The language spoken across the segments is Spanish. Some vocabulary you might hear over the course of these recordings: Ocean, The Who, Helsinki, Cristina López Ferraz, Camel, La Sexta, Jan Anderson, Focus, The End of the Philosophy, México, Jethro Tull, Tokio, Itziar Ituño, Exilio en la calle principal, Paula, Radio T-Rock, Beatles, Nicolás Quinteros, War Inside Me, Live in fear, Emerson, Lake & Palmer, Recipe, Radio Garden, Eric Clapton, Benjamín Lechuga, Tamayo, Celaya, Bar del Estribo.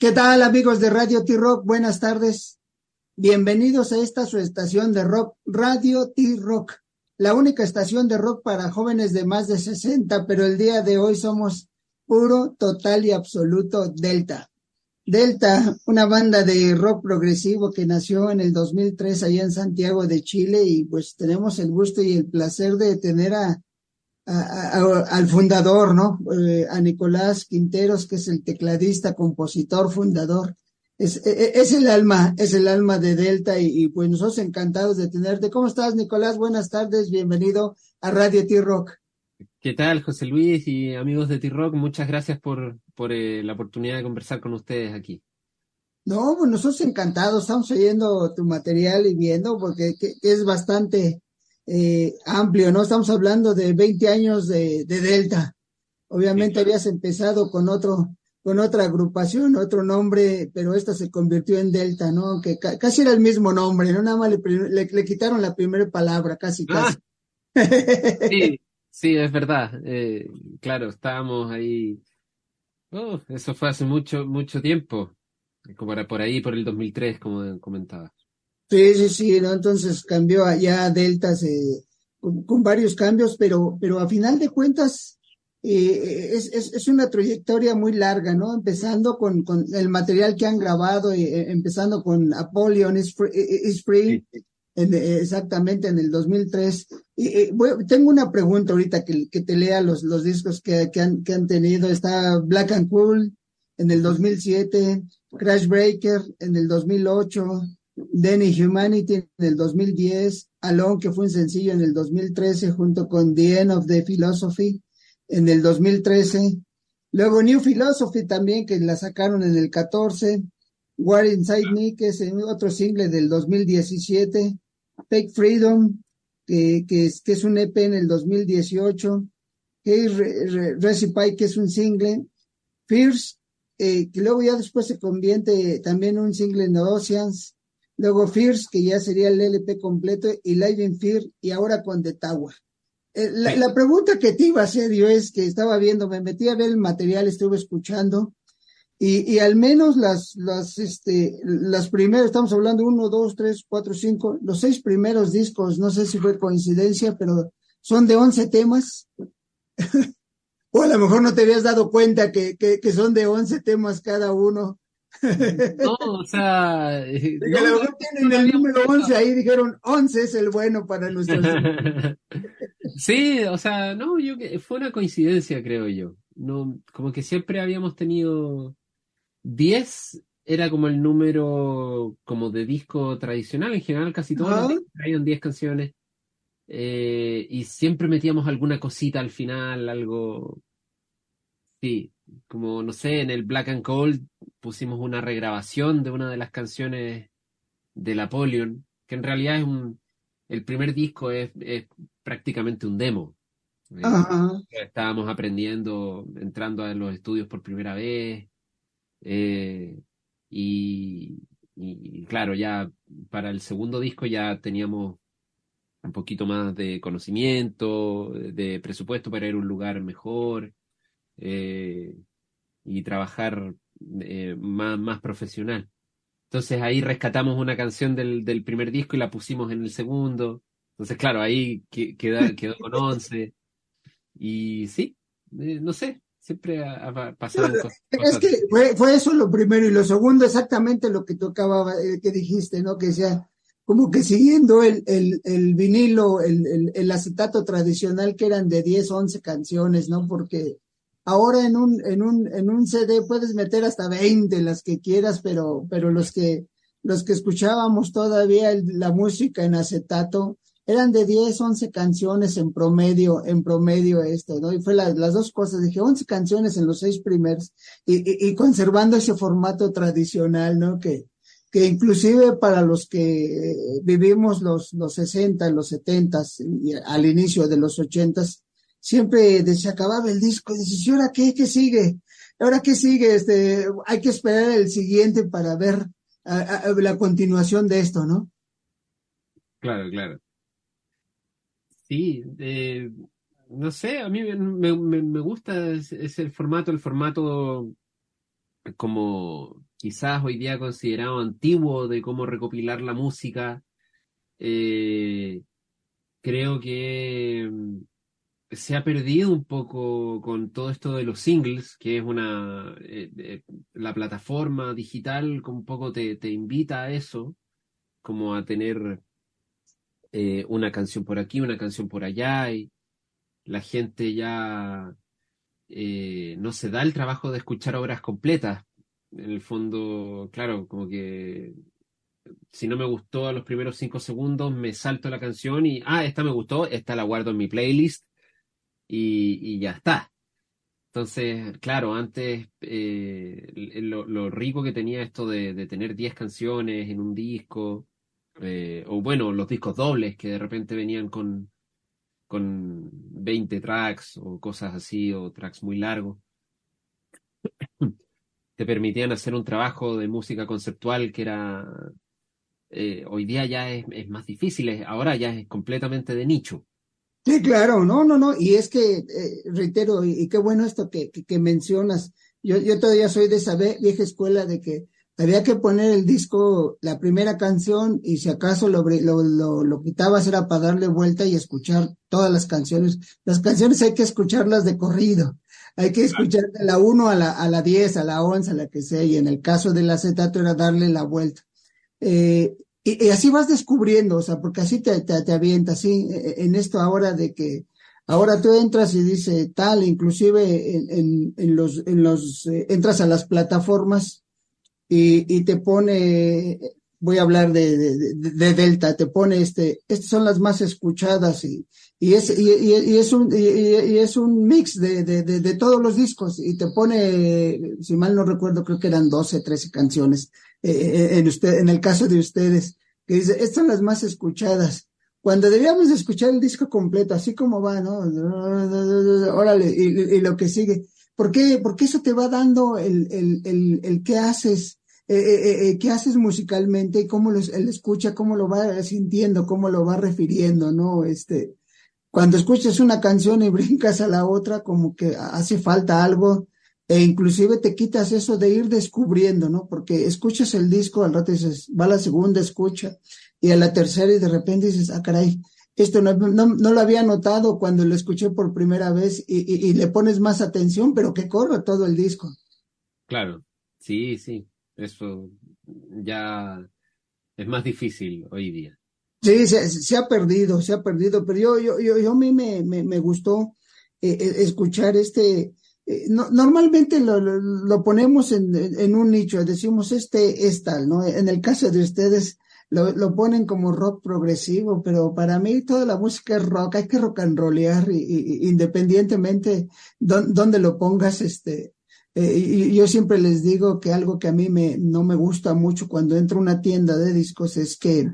¿Qué tal, amigos de Radio T-Rock? Buenas tardes. Bienvenidos a esta su estación de rock, Radio T-Rock, la única estación de rock para jóvenes de más de 60, pero el día de hoy somos puro, total y absoluto Delta. Delta, una banda de rock progresivo que nació en el 2003 allá en Santiago de Chile, y pues tenemos el gusto y el placer de tener al fundador, ¿no? A Nicolás Quinteros, que es el tecladista, compositor, fundador. Es el alma de Delta, y pues nosotros encantados de tenerte. ¿Cómo estás, Nicolás? Buenas tardes, bienvenido a Radio T-Rock. ¿Qué tal, José Luis y amigos de T-Rock? Muchas gracias por la oportunidad de conversar con ustedes aquí. No, pues nosotros encantados, estamos oyendo tu material y viendo, porque que es bastante... amplio, ¿no? Estamos hablando de 20 años de Delta. Obviamente sí. Habías empezado con otra agrupación, otro nombre, pero esta se convirtió en Delta, ¿no? Aunque casi era el mismo nombre, ¿no? Nada más le quitaron la primera palabra, casi. Sí, es verdad. Claro, estábamos ahí. Eso fue hace mucho tiempo, como era por ahí, por el 2003, como comentabas. Sí, ¿no? Entonces cambió allá Delta con varios cambios, pero a final de cuentas es una trayectoria muy larga, ¿no? Empezando con el material que han grabado, empezando con Apollyon is free, sí. Exactamente en el 2003. Tengo una pregunta ahorita que te lea los discos que han tenido. Está Black and Cool en el 2007, Crash Breaker en el 2008, Deny Humanity en el 2010, Alone, que fue un sencillo, en el 2013, junto con The End of the Philosophy en el 2013, luego New Philosophy también, que la sacaron en el 14, War Inside Me, que es otro single del 2017, Take Freedom, que es un EP en el 2018, Recipe, que es un single, Fierce, que luego ya después se convierte también un single en Ocean. Luego Fierce, que ya sería el LP completo, y Live in Fear, y ahora con The Tower. La pregunta que te iba a hacer yo es que estaba viendo, me metí a ver el material, estuve escuchando, y al menos las primeras, estamos hablando 1, 2, 3, 4, 5, los 6 primeros discos, no sé si fue coincidencia, pero son de 11 temas. O a lo mejor no te habías dado cuenta que son de 11 temas cada uno. No, o sea, a lo mejor tienen el número 11 ahí, dijeron 11 es el bueno para nuestros. Sí, o sea, no, fue una coincidencia, creo yo. No, como que siempre habíamos tenido 10, era como el número como de disco tradicional, en general casi todos los discos traían 10 canciones, y siempre metíamos alguna cosita al final, algo. Sí, como no sé, en el Black and Cool pusimos una regrabación de una de las canciones de Napoleon, que en realidad es el primer disco es prácticamente un demo. Uh-huh. Estábamos aprendiendo, entrando a los estudios por primera vez, y claro, ya para el segundo disco ya teníamos un poquito más de conocimiento, de presupuesto para ir a un lugar mejor, y trabajar más profesional. Entonces ahí rescatamos una canción del primer disco y la pusimos en el segundo. Entonces claro, ahí quedó con 11. Y sí, no sé, siempre ha pasado cosas. Es que fue eso lo primero, y lo segundo exactamente lo que tocaba, que dijiste, ¿no? Que sea como que siguiendo el vinilo, el acetato tradicional, que eran de 10, 11 canciones, ¿no? Porque ahora en un CD puedes meter hasta 20, las que quieras, pero los que escuchábamos todavía la música en acetato eran de 10, 11 canciones en promedio ¿no? Y fue las dos cosas, dije 11 canciones en los 6 primeros, y conservando ese formato tradicional, ¿no? Que inclusive para los que vivimos los 60, los 70, al inicio de los 80, siempre se acababa el disco y dices, ¿y ahora qué? ¿Qué sigue? ¿Ahora qué sigue? Hay que esperar el siguiente para ver la continuación de esto, ¿no? Claro. Sí, no sé, a mí me gusta ese formato como quizás hoy día considerado antiguo de cómo recopilar la música. Creo que se ha perdido un poco con todo esto de los singles, que es una la plataforma digital que un poco te invita a eso, como a tener una canción por aquí, una canción por allá, y la gente ya no se da el trabajo de escuchar obras completas. En el fondo, claro, como que si no me gustó a los primeros 5 segundos, me salto la canción y, esta me gustó, esta la guardo en mi playlist y ya está. Entonces, claro, antes lo rico que tenía esto de tener 10 canciones en un disco, o bueno, los discos dobles que de repente venían con 20 tracks o cosas así, o tracks muy largos, te permitían hacer un trabajo de música conceptual que era, hoy día ya es más difícil, ahora ya es completamente de nicho. Sí, claro, no, y es que, reitero, y qué bueno esto que mencionas, yo todavía soy de esa vieja escuela de que había que poner el disco, la primera canción, y si acaso lo quitabas era para darle vuelta y escuchar todas las canciones. Las canciones hay que escucharlas de corrido, hay que escuchar de la 1 a la 10, a la 11, a la que sea, y en el caso del acetato era darle la vuelta. Y así vas descubriendo, o sea, porque así te avientas, ¿sí? En esto ahora de que ahora tú entras y dice tal, inclusive en los entras a las plataformas y te pone, voy a hablar de Delta, te pone estas son las más escuchadas y es un mix de todos los discos y te pone, si mal no recuerdo, creo que eran 12, 13 canciones en el caso de ustedes, que dice, estas son las más escuchadas. Cuando debíamos de escuchar el disco completo, así como va, ¿no? Órale, y lo que sigue. ¿Por qué? Porque eso te va dando el qué haces. ¿Qué haces musicalmente y cómo él escucha, cómo lo va sintiendo, cómo lo va refiriendo, ¿no? Cuando escuchas una canción y brincas a la otra, como que hace falta algo, e inclusive te quitas eso de ir descubriendo, ¿no? Porque escuchas el disco, al rato dices, va la segunda, escucha, y a la tercera, y de repente dices, caray, esto no lo había notado cuando lo escuché por primera vez, y le pones más atención, pero que corra todo el disco. Claro, sí. Eso ya es más difícil hoy día. Sí, se ha perdido, pero yo a mí me gustó escuchar normalmente lo ponemos en un nicho, decimos es tal, ¿no? En el caso de ustedes lo ponen como rock progresivo, pero para mí toda la música es rock, hay que rock and rollear y independientemente donde lo pongas, y yo siempre les digo que algo que a mí no me gusta mucho cuando entro a una tienda de discos es que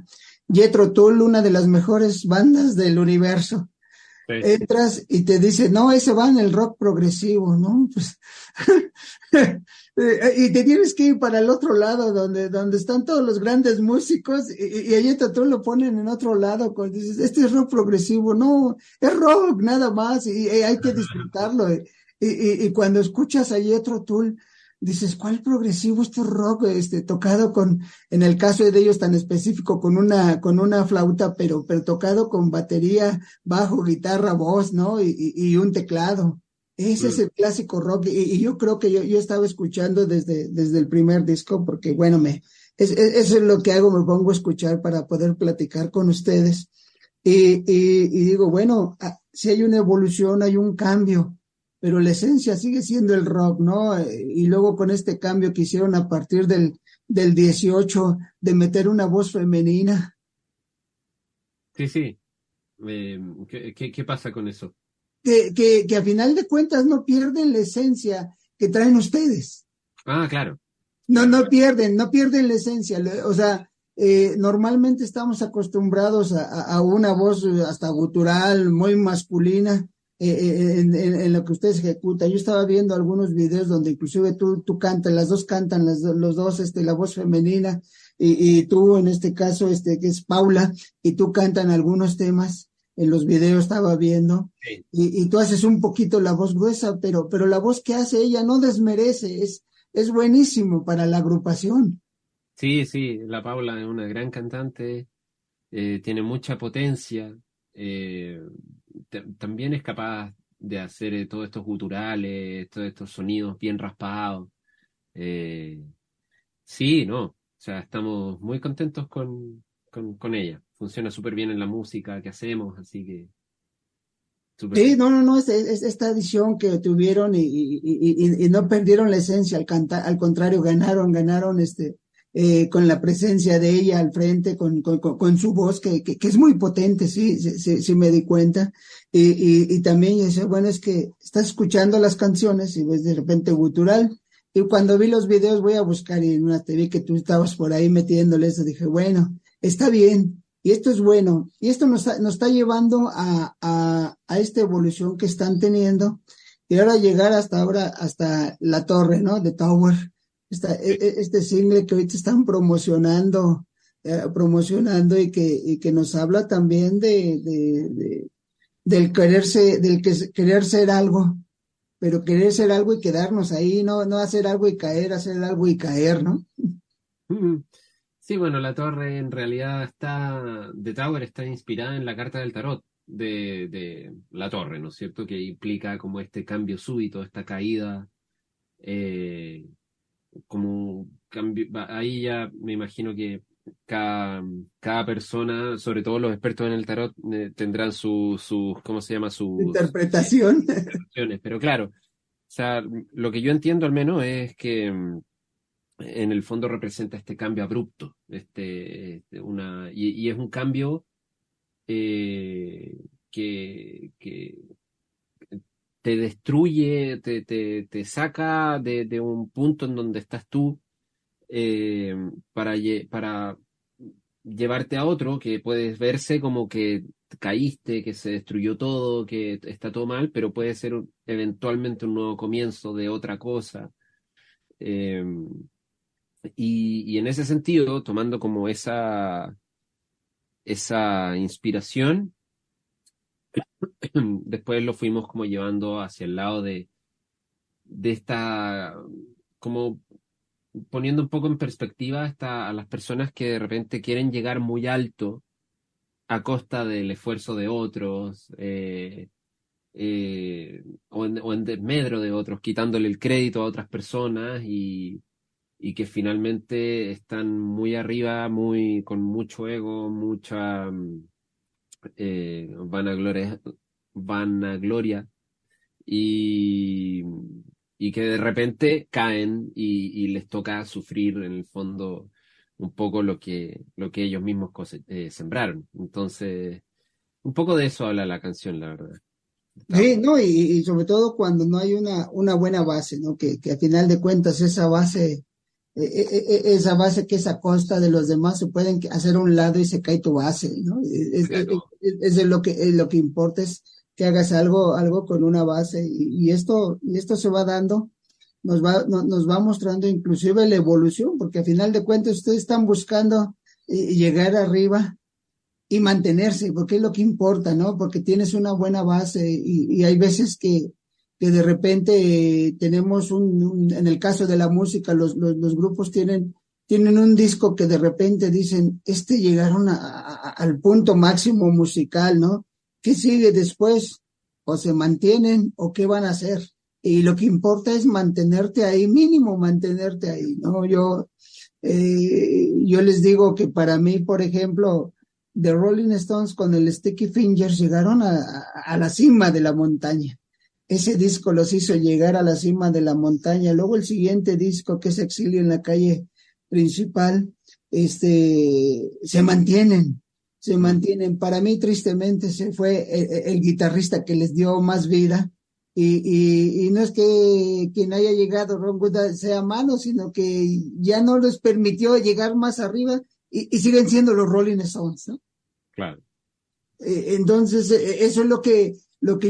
Jethro Tull, una de las mejores bandas del universo, sí, entras y te dicen, no, ese va en el rock progresivo, ¿no? Pues, y te tienes que ir para el otro lado donde están todos los grandes músicos y a Jethro Tull lo ponen en otro lado, dices, este es rock progresivo, no, es rock nada más y hay que disfrutarlo. Y cuando escuchas a Jethro Tull, dices, ¿cuál progresivo? Este rock, tocado con, en el caso de ellos tan específico, con una flauta, pero tocado con batería, bajo, guitarra, voz, ¿no? Y un teclado. Ese es el clásico rock. Y yo creo que yo estaba escuchando desde el primer disco, porque bueno, eso es lo que hago, me pongo a escuchar para poder platicar con ustedes. Y digo, bueno, si hay una evolución, hay un cambio, pero la esencia sigue siendo el rock, ¿no? Y luego con este cambio que hicieron a partir del 18 de meter una voz femenina. Sí. ¿Qué pasa con eso? Que a final de cuentas no pierden la esencia que traen ustedes. Claro. No pierden la esencia. O sea, normalmente estamos acostumbrados a una voz hasta gutural, muy masculina, en lo que ustedes ejecutan. Yo estaba viendo algunos videos donde inclusive tú cantas, las dos cantan, los dos la voz femenina y tú en este caso que es Paula, y tú cantan algunos temas en los videos estaba viendo, sí. Y tú haces un poquito la voz gruesa, pero la voz que hace ella no desmerece, es es buenísimo para la agrupación. Sí, sí, la Paula es una gran cantante, tiene mucha potencia, también es capaz de hacer todos estos guturales, todos estos sonidos bien raspados. Sí, no, o sea, estamos muy contentos con ella. Funciona súper bien en la música que hacemos, así que... Super. Sí, no, es esta edición que tuvieron y no perdieron la esencia, al contrario, ganaron con la presencia de ella al frente, con su voz que es muy potente, sí me di cuenta, y también yo decía, bueno, es que estás escuchando las canciones y ves de repente gutural, y cuando vi los videos voy a buscar y en una TV que tú estabas por ahí metiéndole eso, dije, bueno, está bien. Y esto es bueno, y esto nos está llevando a esta evolución que están teniendo, y ahora llegar hasta la torre, ¿no? The Tower, este single que ahorita están promocionando y que nos habla también del querer ser algo, pero querer ser algo y quedarnos ahí, no hacer algo y caer, ¿no? Sí, bueno, la torre en realidad The Tower está inspirada en la carta del tarot de la torre, ¿no es cierto? Que implica como este cambio súbito, esta caída, como cambio, ahí ya me imagino que cada persona, sobre todo los expertos en el tarot, tendrán sus ¿cómo se llama? Sus interpretaciones, pero claro, o sea, lo que yo entiendo al menos es que en el fondo representa este cambio abrupto, y es un cambio que te destruye, te saca de un punto en donde estás tú para llevarte a otro que puedes verse como que caíste, que se destruyó todo, que está todo mal, pero puede ser eventualmente un nuevo comienzo de otra cosa. Y en ese sentido, tomando como esa inspiración, después lo fuimos como llevando hacia el lado de esta, como poniendo un poco en perspectiva a las personas que de repente quieren llegar muy alto a costa del esfuerzo de otros, o en desmedro de otros, quitándole el crédito a otras personas y que finalmente están muy arriba, con mucho ego, mucha vanagloria, y que de repente caen y les toca sufrir en el fondo un poco lo que ellos mismos sembraron. Entonces, un poco de eso habla la canción, la verdad. Sí, no, y sobre todo cuando no hay una buena base, ¿no? Que a final de cuentas esa base que es a costa de los demás, se pueden hacer a un lado y se cae tu base, ¿no? Claro. Es lo que importa, es que hagas algo con una base, y esto se va dando, nos va mostrando inclusive la evolución, porque al final de cuentas ustedes están buscando llegar arriba y mantenerse, porque es lo que importa, ¿no? Porque tienes una buena base, y hay veces que de repente tenemos en el caso de la música, los grupos tienen un disco que de repente dicen, llegaron al punto máximo musical, ¿no? ¿Qué sigue después? ¿O se mantienen? ¿O qué van a hacer? Y lo que importa es mantenerte ahí, mínimo mantenerte ahí, ¿no? Yo les digo que para mí, por ejemplo, The Rolling Stones con el Sticky Fingers llegaron a la cima de la montaña. Ese disco los hizo llegar a la cima de la montaña. Luego el siguiente disco, que es Exilio en la Calle Principal, se mantienen. Para mí, tristemente, se fue el guitarrista que les dio más vida. Y no es que quien haya llegado, Ron Goodall, sea malo, sino que ya no les permitió llegar más arriba y siguen siendo los Rolling Stones, ¿no? Claro. Entonces, eso es lo que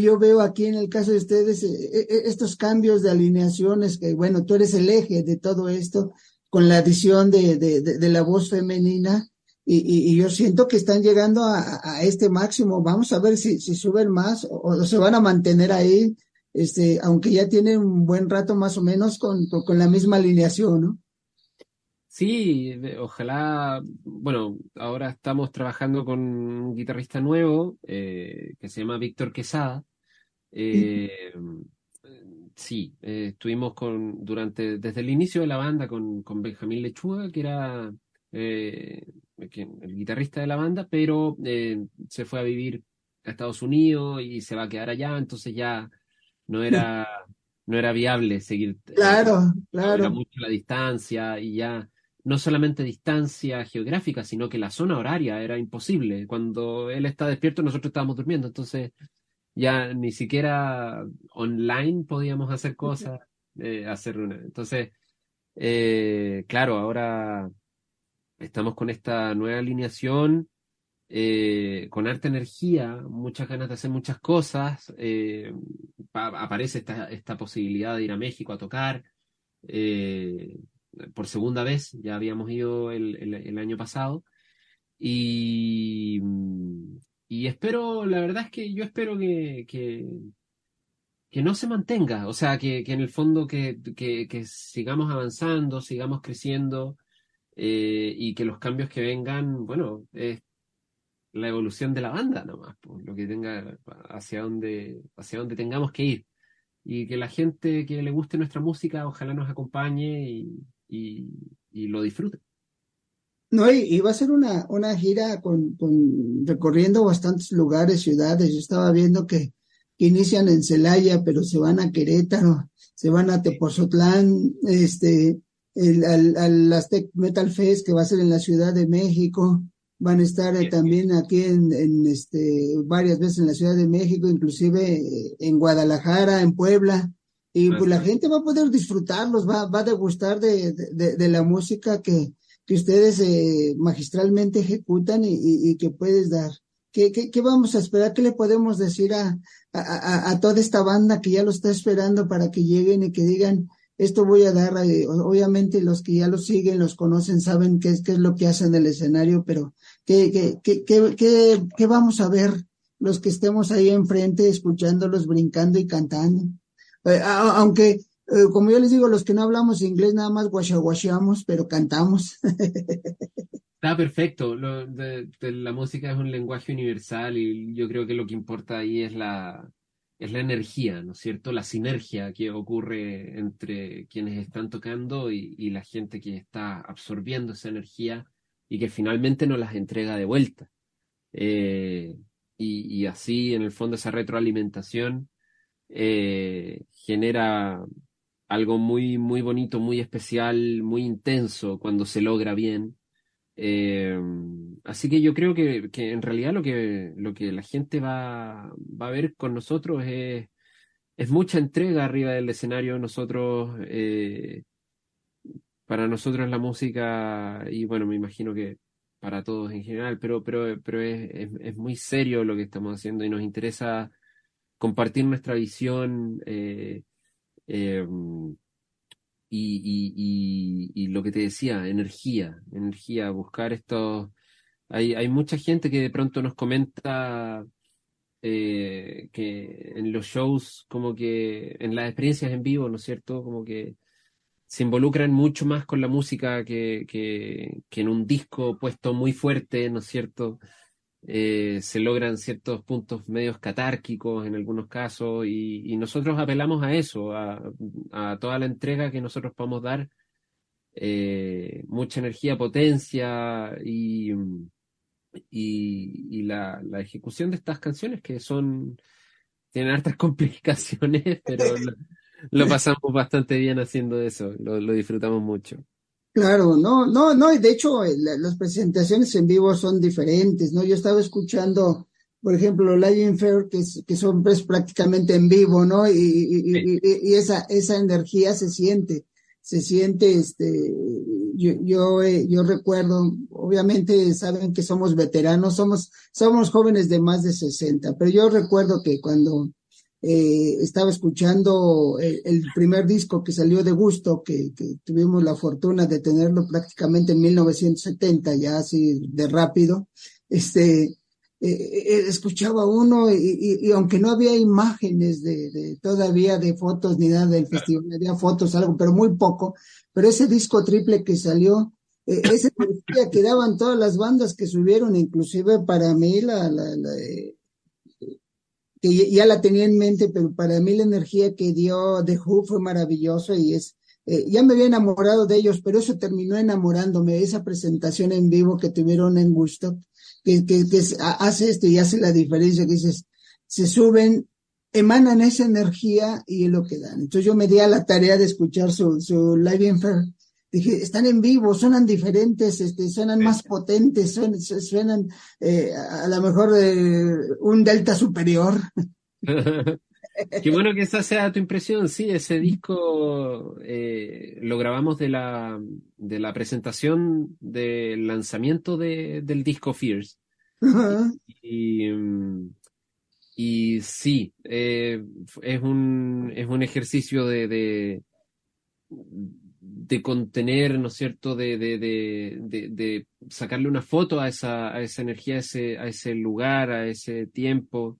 yo veo aquí en el caso de ustedes, estos cambios de alineaciones, que bueno, tú eres el eje de todo esto, con la adición de la voz femenina, y yo siento que están llegando a este máximo. Vamos a ver si suben más o se van a mantener ahí, aunque ya tiene un buen rato más o menos con la misma alineación, ¿no? Sí, ojalá, bueno, ahora estamos trabajando con un guitarrista nuevo que se llama Víctor Quesada. Sí, estuvimos desde el inicio de la banda con Benjamín Lechuga, que era el guitarrista de la banda, pero se fue a vivir a Estados Unidos y se va a quedar allá, entonces ya no era viable seguir. Claro. Era mucho la distancia y ya no solamente distancia geográfica, sino que la zona horaria era imposible. Cuando él está despierto, nosotros estábamos durmiendo, entonces ya ni siquiera online podíamos hacer cosas, hacer una. Entonces, claro, ahora estamos con esta nueva alineación, con harta energía, muchas ganas de hacer muchas cosas. Aparece esta posibilidad de ir a México a tocar por segunda vez. Ya habíamos ido el año pasado. Y espero, la verdad es que yo espero que no se mantenga, o sea, que en el fondo que sigamos avanzando, sigamos creciendo, y que los cambios que vengan, bueno, es la evolución de la banda nomás, pues, lo que tenga, hacia donde tengamos que ir, y que la gente que le guste nuestra música ojalá nos acompañe y lo disfrute. No, y va a ser una gira recorriendo bastantes lugares, ciudades. Yo estaba viendo que inician en Celaya, pero se van a Querétaro, se van a Tepozotlán, al Aztec Metal Fest, que va a ser en la Ciudad de México. Van a estar también aquí en varias veces en la Ciudad de México, inclusive en Guadalajara, en Puebla. Y pues la gente va a poder disfrutarlos, va a degustar de la música que ustedes magistralmente ejecutan y que puedes dar. ¿Qué vamos a esperar? ¿Qué le podemos decir a toda esta banda que ya lo está esperando para que lleguen y que digan, esto voy a dar? Obviamente los que ya lo siguen, los conocen, saben qué es lo que hacen en el escenario, pero ¿qué vamos a ver los que estemos ahí enfrente, escuchándolos, brincando y cantando? Aunque... como yo les digo, los que no hablamos inglés nada más guachaguacheamos, pero cantamos. Está perfecto. La música es un lenguaje universal y yo creo que lo que importa ahí es la energía, ¿no es cierto? La sinergia que ocurre entre quienes están tocando y la gente que está absorbiendo esa energía y que finalmente nos las entrega de vuelta. Y así, en el fondo, esa retroalimentación genera algo muy, muy bonito, muy especial, muy intenso cuando se logra bien. Así que yo creo que en realidad lo que la gente va a ver con nosotros es mucha entrega arriba del escenario. Nosotros, para nosotros la música, y bueno, me imagino que para todos en general, pero es muy serio lo que estamos haciendo y nos interesa compartir nuestra visión, y lo que te decía, energía, buscar esto. Hay mucha gente que de pronto nos comenta que en los shows, como que en las experiencias en vivo, ¿no es cierto?, como que se involucran mucho más con la música que en un disco puesto muy fuerte, ¿no es cierto? Se logran ciertos puntos medios catárquicos en algunos casos y nosotros apelamos a eso, a toda la entrega que nosotros podemos dar, mucha energía, potencia y la ejecución de estas canciones que tienen hartas complicaciones, pero lo pasamos bastante bien haciendo eso, lo disfrutamos mucho. Claro, no, y de hecho las presentaciones en vivo son diferentes, ¿no? Yo estaba escuchando, por ejemplo, Live in fear, que son pues prácticamente en vivo, ¿no? Y esa energía se siente, yo recuerdo, obviamente saben que somos veteranos, somos jóvenes de más de 60, pero yo recuerdo que cuando estaba escuchando el primer disco que salió de Gusto, que tuvimos la fortuna de tenerlo prácticamente en 1970, ya así de rápido, escuchaba uno y aunque no había imágenes de todavía de fotos ni nada del festival, había fotos, algo, pero muy poco, pero ese disco triple que salió, ese día que daban todas las bandas que subieron, inclusive para mí que ya la tenía en mente, pero para mí la energía que dio The Who fue maravillosa y es ya me había enamorado de ellos, pero eso terminó enamorándome, esa presentación en vivo que tuvieron en Woodstock, que hace esto y hace la diferencia, que dices, se suben, emanan esa energía y es lo que dan. Entonces yo me di a la tarea de escuchar su Live in Fear. Dije, están en vivo, suenan diferentes, suenan más potentes, suenan a lo mejor un delta superior. Qué bueno que esa sea tu impresión, sí, ese disco lo grabamos de la presentación del lanzamiento del disco Fierce. Uh-huh. Y sí, es un ejercicio de contener, ¿no es cierto?, de sacarle una foto a esa energía, a ese lugar, a ese tiempo.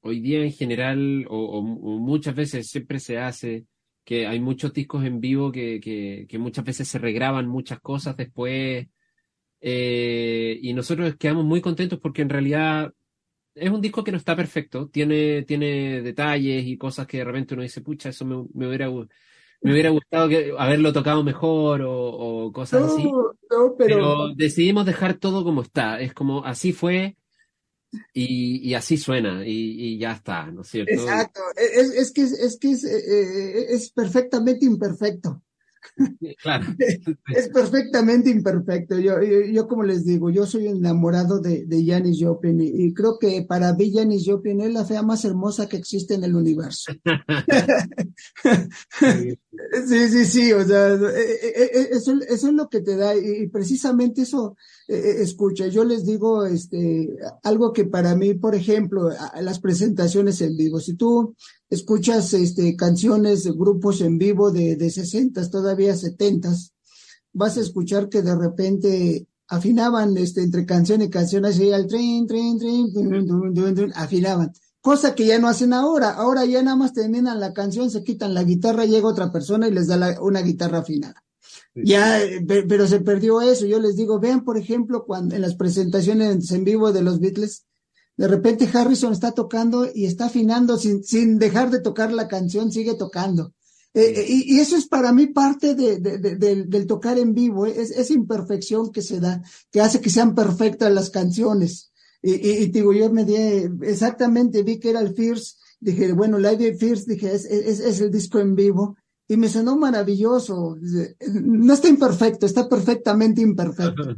Hoy día en general o muchas veces siempre se hace que hay muchos discos en vivo que muchas veces se regraban muchas cosas después y nosotros quedamos muy contentos porque en realidad es un disco que no está perfecto, tiene detalles y cosas que de repente uno dice, pucha, eso me hubiera gustado haberlo tocado mejor o cosas así, pero decidimos dejar todo como está, es como así fue. Y así suena, y ya está, ¿no es cierto? Exacto, es que es perfectamente imperfecto. Claro. Es perfectamente imperfecto. Yo como les digo, yo soy enamorado de Janis Joplin y creo que para mí Janis Joplin es la fea más hermosa que existe en el universo. Sí, o sea, eso es lo que te da y precisamente eso, escucha, yo les digo algo que para mí, por ejemplo, las presentaciones en vivo, si tú escuchas canciones, grupos en vivo de 60s, todavía 70s, vas a escuchar que de repente afinaban entre canción y canción, así al trin, afinaban, cosa que ya no hacen ahora ya nada más terminan la canción, se quitan la guitarra, llega otra persona y les da una guitarra afinada. Ya, pero se perdió eso. Yo les digo, vean, por ejemplo, cuando en las presentaciones en vivo de los Beatles, de repente Harrison está tocando y está afinando sin dejar de tocar la canción, sigue tocando. Y eso es para mí parte del tocar en vivo, esa imperfección que se da, que hace que sean perfectas las canciones. Y digo, yo me di, exactamente vi que era el Fierce, dije, bueno, Live in Fierce, dije, es el disco en vivo. Y me sonó maravilloso. No está imperfecto, está perfectamente imperfecto.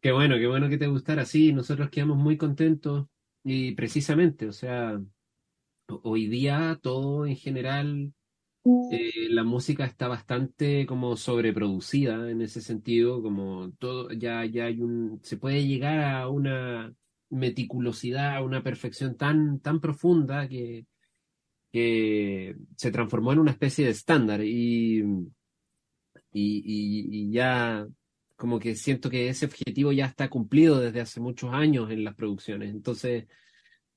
Qué bueno que te gustara. Sí, nosotros quedamos muy contentos y precisamente, o sea, hoy día todo en general, la música está bastante como sobreproducida en ese sentido, como todo, ya hay se puede llegar a una meticulosidad, a una perfección tan, tan profunda que se transformó en una especie de estándar y ya como que siento que ese objetivo ya está cumplido desde hace muchos años en las producciones, entonces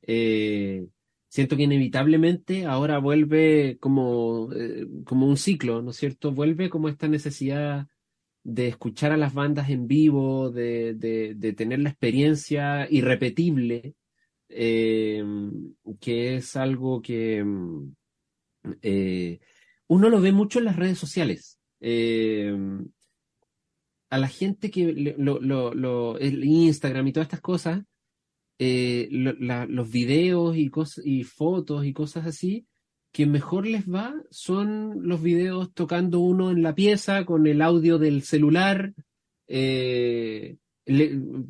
siento que inevitablemente ahora vuelve como un ciclo, ¿no es cierto? Vuelve como esta necesidad de escuchar a las bandas en vivo, de tener la experiencia irrepetible, que es algo que uno lo ve mucho en las redes sociales, a la gente que el Instagram y todas estas cosas, los videos y fotos y cosas así, que mejor les va son los videos tocando uno en la pieza con el audio del celular,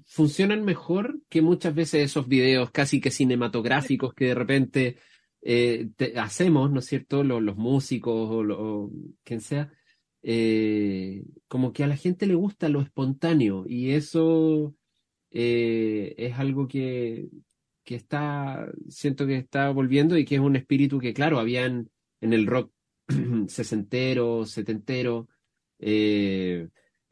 funcionan mejor que muchas veces esos videos casi que cinematográficos que de repente hacemos, ¿no es cierto?, los músicos o quien sea, como que a la gente le gusta lo espontáneo y eso es algo que está, siento que está volviendo y que es un espíritu que claro, habían en el rock sesentero, setentero,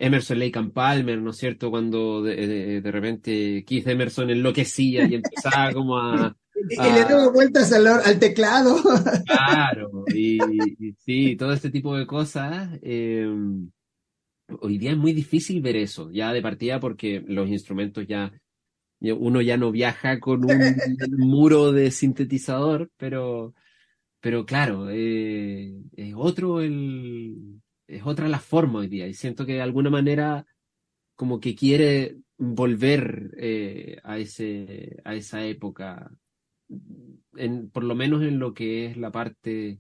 Emerson, Lake and Palmer, ¿no es cierto? Cuando de repente Keith Emerson enloquecía y empezaba como a... Y le daba vueltas al teclado. Claro, y sí, todo este tipo de cosas. Hoy día es muy difícil ver eso, ya de partida, porque los instrumentos ya... Uno ya no viaja con un muro de sintetizador, pero claro, es otra la forma hoy día, y siento que de alguna manera como que quiere volver a esa época, por lo menos en lo que es la parte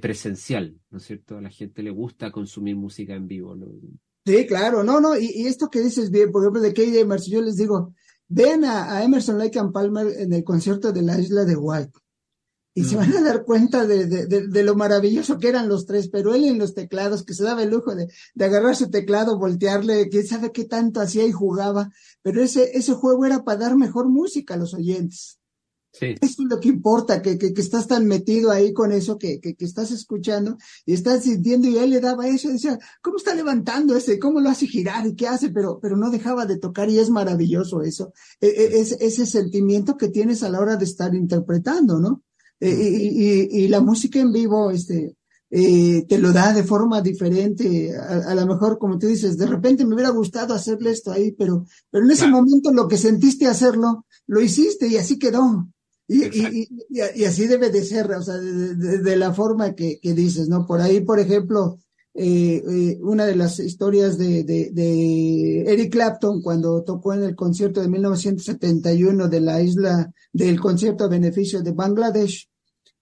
presencial, ¿no es cierto? A la gente le gusta consumir música en vivo, ¿no? Sí, claro, no, y esto que dices bien, por ejemplo, de Keith Emerson, yo les digo, ven a Emerson, Lake and Palmer en el concierto de la Isla de Wight. Y se van a dar cuenta de lo maravilloso que eran los tres, pero él en los teclados, que se daba el lujo de agarrar su teclado, voltearle, quién sabe qué tanto hacía y jugaba, pero ese juego era para dar mejor música a los oyentes. Sí. Eso es lo que importa, que estás tan metido ahí con eso, que estás escuchando y estás sintiendo, y él le daba eso, y decía, ¿cómo está levantando ese? ¿Cómo lo hace girar? ¿Y qué hace? Pero no dejaba de tocar, y es maravilloso eso, ese sentimiento que tienes a la hora de estar interpretando, ¿no? Y la música en vivo te lo da de forma diferente, a lo mejor, como tú dices, de repente me hubiera gustado hacerle esto ahí, pero en ese momento lo que sentiste hacerlo, lo hiciste y así quedó, y así debe de ser, o sea, de la forma que dices, ¿no? Por ahí, por ejemplo, una de las historias de Eric Clapton, cuando tocó en el concierto de 1971 de la isla, del concierto a beneficio de Bangladesh,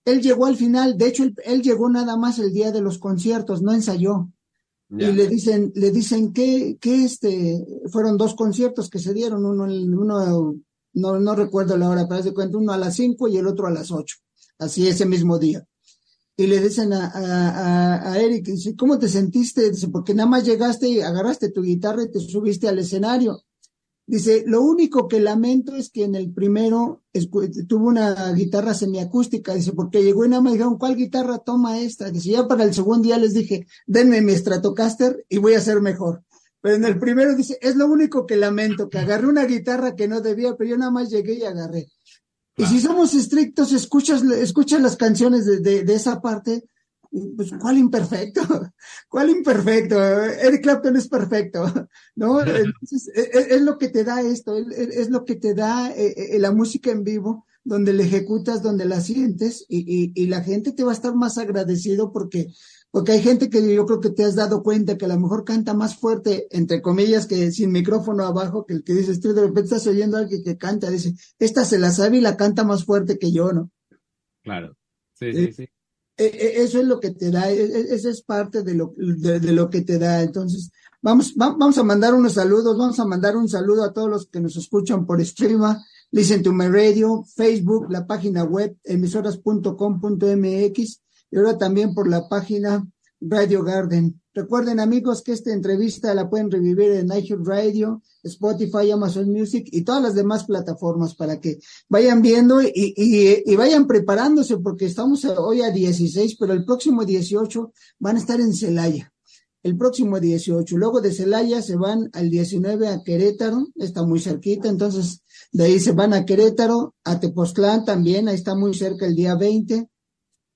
él llegó al final, de hecho él llegó nada más el día de los conciertos, no ensayó. Yeah. Y le dicen que fueron dos conciertos que se dieron, uno no recuerdo la hora, pero se cuenta, uno a las 5 y el otro a las 8, así ese mismo día. Y le dicen a Eric, dice, ¿cómo te sentiste? Dice, porque nada más llegaste y agarraste tu guitarra y te subiste al escenario. Dice, lo único que lamento es que en el primero tuvo una guitarra semiacústica. Dice, porque llegó y nada más dijeron, ¿cuál guitarra? Toma esta. Dice, ya para el segundo día les dije, denme mi Stratocaster y voy a ser mejor. Pero en el primero dice, es lo único que lamento, que agarré una guitarra que no debía, pero yo nada más llegué y agarré. Y si somos estrictos, escuchas las canciones de esa parte, pues ¿cuál imperfecto? Eric Clapton es perfecto, ¿no? Entonces, es lo que te da esto, es lo que te da la música en vivo, donde la ejecutas, donde la sientes, y la gente te va a estar más agradecido porque hay gente que yo creo que te has dado cuenta que a lo mejor canta más fuerte, entre comillas, que sin micrófono abajo, que el que dices tú, de repente estás oyendo a alguien que canta, dice, esta se la sabe y la canta más fuerte que yo, ¿no? Claro, sí. Eso es lo que te da, eso es parte de lo que te da. Entonces, vamos a mandar unos saludos, vamos a mandar un saludo a todos los que nos escuchan por Streama, Listen to My Radio, Facebook, la página web, emisoras.com.mx, y ahora también por la página Radio Garden. Recuerden, amigos, que esta entrevista la pueden revivir en iHeart Radio, Spotify, Amazon Music y todas las demás plataformas, para que vayan viendo y vayan preparándose, porque estamos hoy a 16, pero el próximo 18 van a estar en Celaya. El próximo 18. Luego de Celaya se van al 19 a Querétaro, está muy cerquita, entonces de ahí se van a Querétaro, a Tepoztlán también, ahí está muy cerca, el día 20.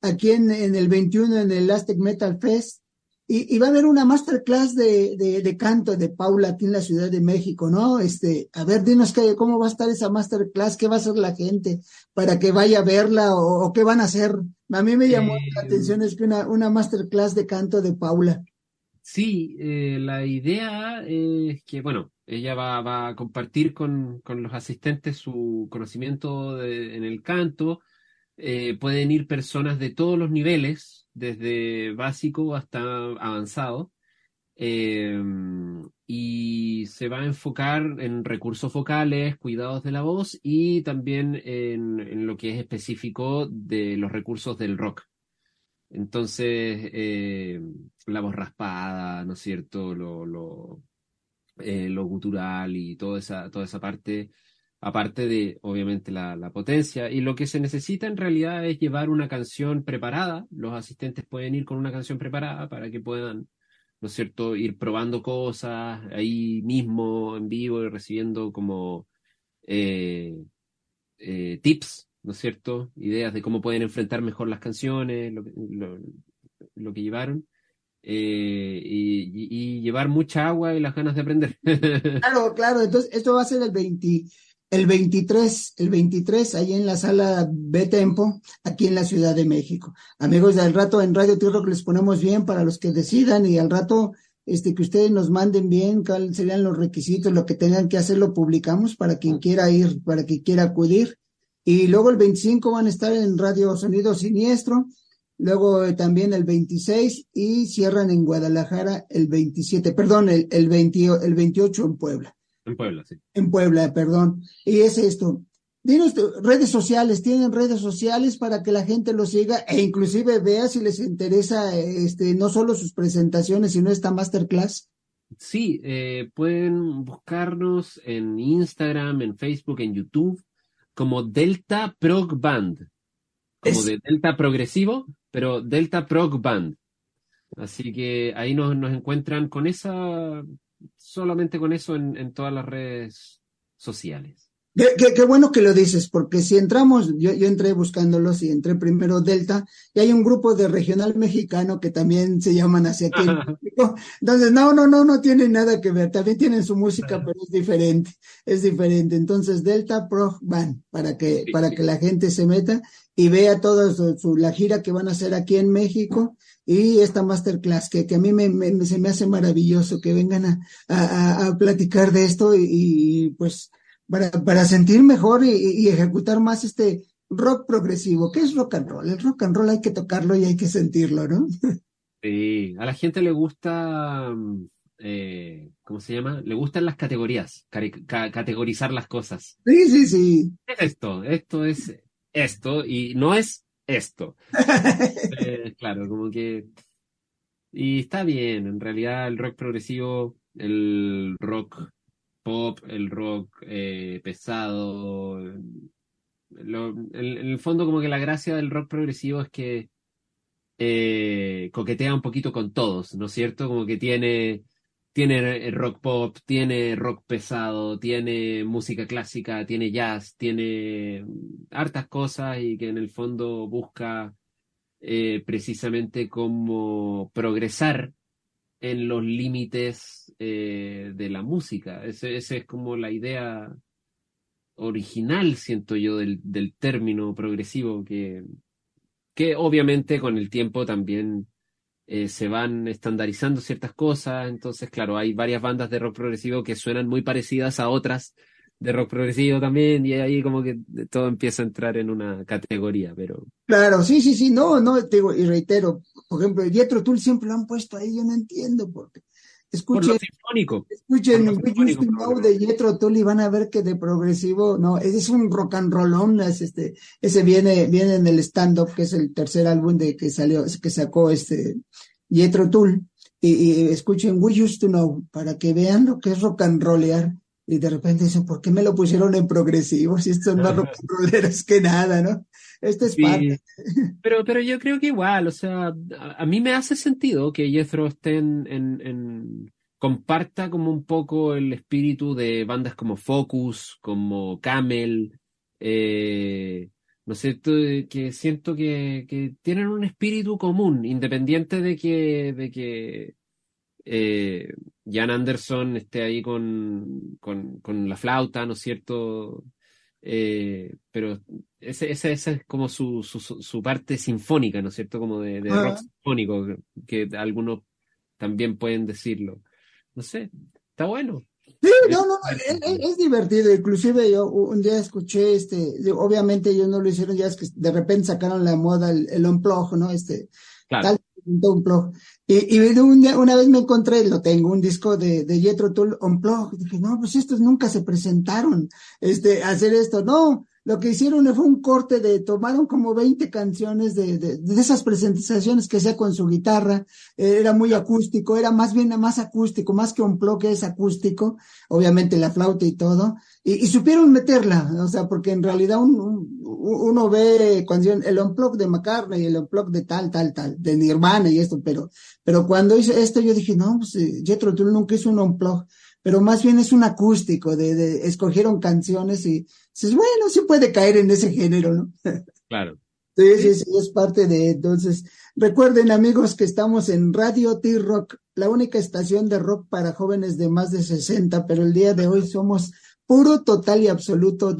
Aquí en el 21 en el Aztec Metal Fest, y va a haber una masterclass de canto de Paula aquí en la Ciudad de México, ¿no? A ver, dinos cómo va a estar esa masterclass, qué va a hacer la gente para que vaya a verla, o qué van a hacer. A mí me llamó la atención es que una masterclass de canto de Paula. Sí, la idea es que, bueno, ella va a compartir con los asistentes su conocimiento en el canto. Pueden ir personas de todos los niveles, desde básico hasta avanzado, y se va a enfocar en recursos vocales, cuidados de la voz, y también en lo que es específico de los recursos del rock. Entonces, la voz raspada, ¿no es cierto?, lo gutural y toda esa parte, aparte de, obviamente, la potencia. Y lo que se necesita en realidad es llevar una canción preparada. Los asistentes pueden ir con una canción preparada para que puedan ¿no es cierto?, ir probando cosas ahí mismo en vivo y recibiendo como tips, ¿no es cierto?, ideas de cómo pueden enfrentar mejor las canciones, lo que llevaron. Y llevar mucha agua y las ganas de aprender. Claro, claro, entonces esto va a ser el 23, ahí en la sala B Tempo, aquí en la Ciudad de México. Amigos, al rato en Radio T-Rock les ponemos bien para los que decidan, y al rato que ustedes nos manden bien cuáles serían los requisitos, lo que tengan que hacer, lo publicamos para quien quiera ir, para quien quiera acudir. Y luego el 25 van a estar en Radio Sonido Siniestro. Luego también el 26 y cierran en Guadalajara el 27, perdón, el 28 en Puebla. En Puebla, sí. En Puebla, perdón. Y es esto. Dinos, redes sociales, ¿tienen redes sociales para que la gente los siga e inclusive vea si les interesa no solo sus presentaciones, sino esta masterclass? Sí, pueden buscarnos en Instagram, en Facebook, en YouTube, como Delta Prog Band. Como de Delta Progresivo, pero Delta Prog Band. Así que ahí nos encuentran con solamente con eso en todas las redes sociales. Qué bueno que lo dices, porque si entramos, yo entré buscándolos y entré primero Delta, y hay un grupo de regional mexicano que también se llaman hacia aquí. Entonces, no tienen nada que ver, también tienen su música, pero es diferente. Entonces, Delta Prog Band, para que la gente se meta y vea toda la gira que van a hacer aquí en México, y esta masterclass que a mí se me hace maravilloso que vengan a platicar de esto y pues para sentir mejor y ejecutar más este rock progresivo. ¿Qué es rock and roll? El rock and roll hay que tocarlo y hay que sentirlo, ¿no? Sí, a la gente le gusta, ¿cómo se llama? Le gustan las categorías, categorizar las cosas. Sí. Esto es... esto y no es esto. Claro, como que... Y está bien, en realidad el rock progresivo, el rock pop, el rock pesado. En el fondo como que la gracia del rock progresivo es que coquetea un poquito con todos, ¿no es cierto? Como que tiene rock pop, tiene rock pesado, tiene música clásica, tiene jazz, tiene hartas cosas, y que en el fondo busca precisamente cómo progresar en los límites de la música. Esa es como la idea original, siento yo, del término progresivo, que obviamente con el tiempo también... se van estandarizando ciertas cosas, entonces claro, hay varias bandas de rock progresivo que suenan muy parecidas a otras de rock progresivo también, y ahí como que todo empieza a entrar en una categoría, pero... Claro, sí, no, te digo, y reitero, por ejemplo, Jethro Tull siempre lo han puesto ahí, yo no entiendo por qué. Escuchen un de Jethro Tull y van a ver que de progresivo, no, es un rock and rollón, ese viene en el stand-up, que es el tercer álbum que sacó Jethro Tull, y escuchen We Used to Know, para que vean lo que es rock and rollear, y de repente dicen, ¿por qué me lo pusieron en progresivo? Si estos son más rock and rolleros que nada, ¿no? Esto es parte. Pero yo creo que igual, o sea, a mí me hace sentido que Jethro esté comparta como un poco el espíritu de bandas como Focus, como Camel, ¿no es cierto? Que siento que tienen un espíritu común, independiente de que Jan Anderson esté ahí con la flauta, ¿no es cierto? Pero esa es como su parte sinfónica, ¿no es cierto? Como de rock sinfónico, que algunos también pueden decirlo. No sé, está bueno. Sí, es divertido. Inclusive yo un día escuché, obviamente ellos no lo hicieron, ya es que de repente sacaron la moda el unplug, ¿no? Claro. Unplug. Y una vez me encontré, lo tengo, un disco de Jethro Tull Unplug. Dije, no, pues estos nunca se presentaron hacer esto. No, lo que hicieron fue un corte de, tomaron como 20 canciones de esas presentaciones que hacía con su guitarra, era muy acústico, era más bien más acústico, más que un bloque es acústico, obviamente la flauta y todo, y supieron meterla, o sea, porque en realidad uno ve canción, el unplug de McCartney, el unplug de tal, de Nirvana y esto, pero cuando hizo esto yo dije, no, pues Jethro Tull nunca hizo un unplug, pero más bien es un acústico, escogieron canciones y dices, bueno, sí puede caer en ese género, ¿no? Claro. Sí, es parte de, entonces, recuerden amigos que estamos en Radio T-Rock, la única estación de rock para jóvenes de más de 60, pero el día de hoy somos puro, total y absoluto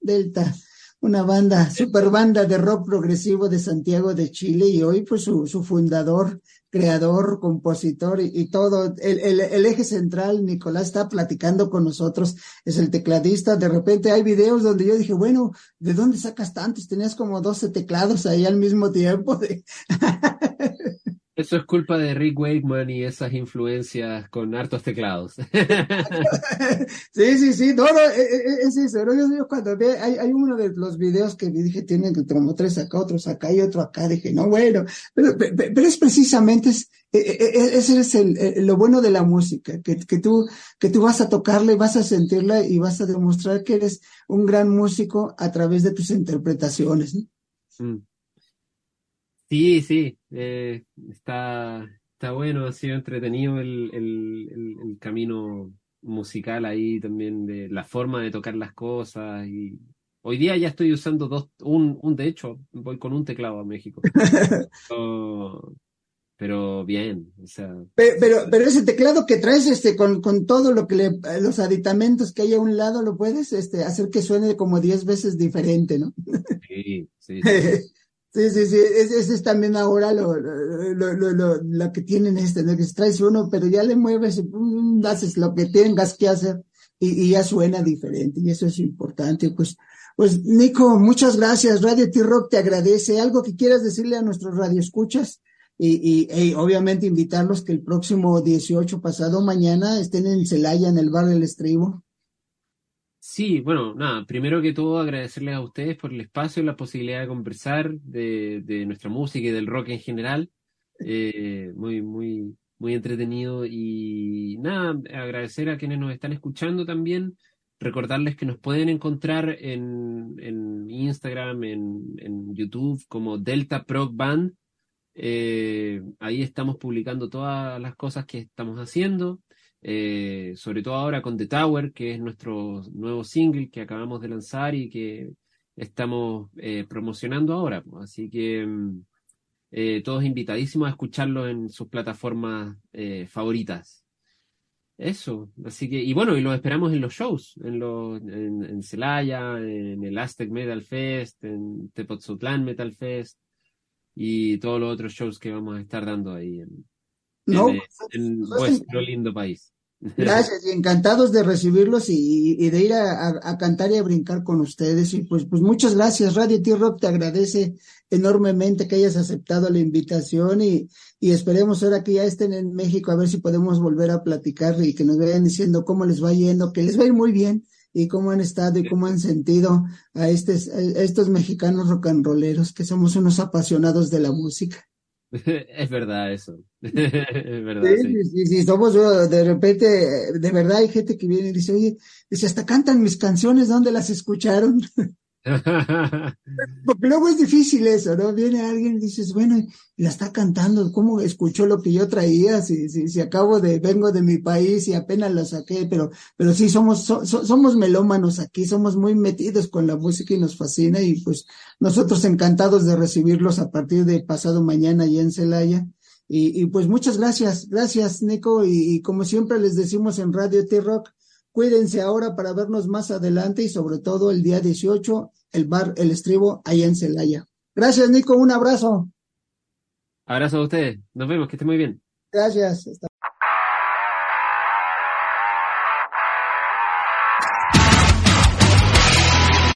Delta, una banda, super banda de rock progresivo de Santiago de Chile, y hoy pues su fundador, creador, compositor y todo, el eje central, Nicolás está platicando con nosotros, es el tecladista, de repente hay videos donde yo dije, bueno, ¿de dónde sacas tantos? Tenías como 12 teclados ahí al mismo tiempo. Eso es culpa de Rick Wakeman y esas influencias con hartos teclados. Sí, no, es eso. Yo cuando vi, hay uno de los videos que dije, tienen como tres acá, otros acá y otro acá, dije, no, bueno, pero es precisamente, ese es lo bueno de la música, que tú vas a tocarla y vas a sentirla y vas a demostrar que eres un gran músico a través de tus interpretaciones, ¿no? Sí. Está bueno, ha sido entretenido el camino musical ahí también, de la forma de tocar las cosas, y hoy día ya estoy usando de hecho voy con un teclado a México. Pero bien, o sea. Pero ese teclado que traes con todo lo que los aditamentos que hay a un lado, lo puedes hacer que suene como 10 veces diferente, ¿no? Sí. Sí, ese es también ahora lo que tienen lo que traes uno, pero ya le mueves, haces lo que tengas que hacer y ya suena diferente, y eso es importante. Pues Nico, muchas gracias, Radio T-Rock te agradece, algo que quieras decirle a nuestros radioescuchas y obviamente invitarlos que el próximo 18 pasado mañana estén en Celaya, en el Bar del Estribo. Sí, bueno, nada, primero que todo agradecerles a ustedes por el espacio y la posibilidad de conversar de nuestra música y del rock en general, muy, muy, muy entretenido, y nada, agradecer a quienes nos están escuchando también, recordarles que nos pueden encontrar en Instagram, en YouTube como Delta Prog Band, ahí estamos publicando todas las cosas que estamos haciendo. Sobre todo ahora con The Tower, que es nuestro nuevo single que acabamos de lanzar y que estamos promocionando ahora, así que todos invitadísimos a escucharlo en sus plataformas favoritas. Eso, así que, y bueno, y los esperamos en los shows, en Celaya, en el Aztec Metal Fest, en Tepoztlán Metal Fest y todos los otros shows que vamos a estar dando ahí en nuestro lindo país. Gracias, y encantados de recibirlos y de ir a cantar y a brincar con ustedes, y pues muchas gracias. Radio T-Rock te agradece enormemente que hayas aceptado la invitación, y esperemos ahora que ya estén en México a ver si podemos volver a platicar y que nos vayan diciendo cómo les va yendo, que les va a ir muy bien, y cómo han estado y cómo han sentido a estos mexicanos rock and rolleros, que somos unos apasionados de la música. Es verdad eso. Es verdad. Sí, somos de repente, de verdad hay gente que viene y dice, oye, hasta cantan mis canciones, ¿dónde las escucharon? Porque luego es difícil eso, ¿no? Viene alguien y dices, bueno, y la está cantando, ¿cómo escuchó lo que yo traía? Si vengo de mi país y apenas lo saqué, pero sí, somos melómanos aquí, somos muy metidos con la música y nos fascina, y pues nosotros encantados de recibirlos a partir de pasado mañana allá en Celaya, y pues muchas gracias Nico, y como siempre les decimos en Radio T-Rock, cuídense ahora para vernos más adelante, y sobre todo el día 18, el Bar El Estribo, allá en Celaya. Gracias, Nico, un abrazo. Abrazo a ustedes. Nos vemos, que esté muy bien. Gracias.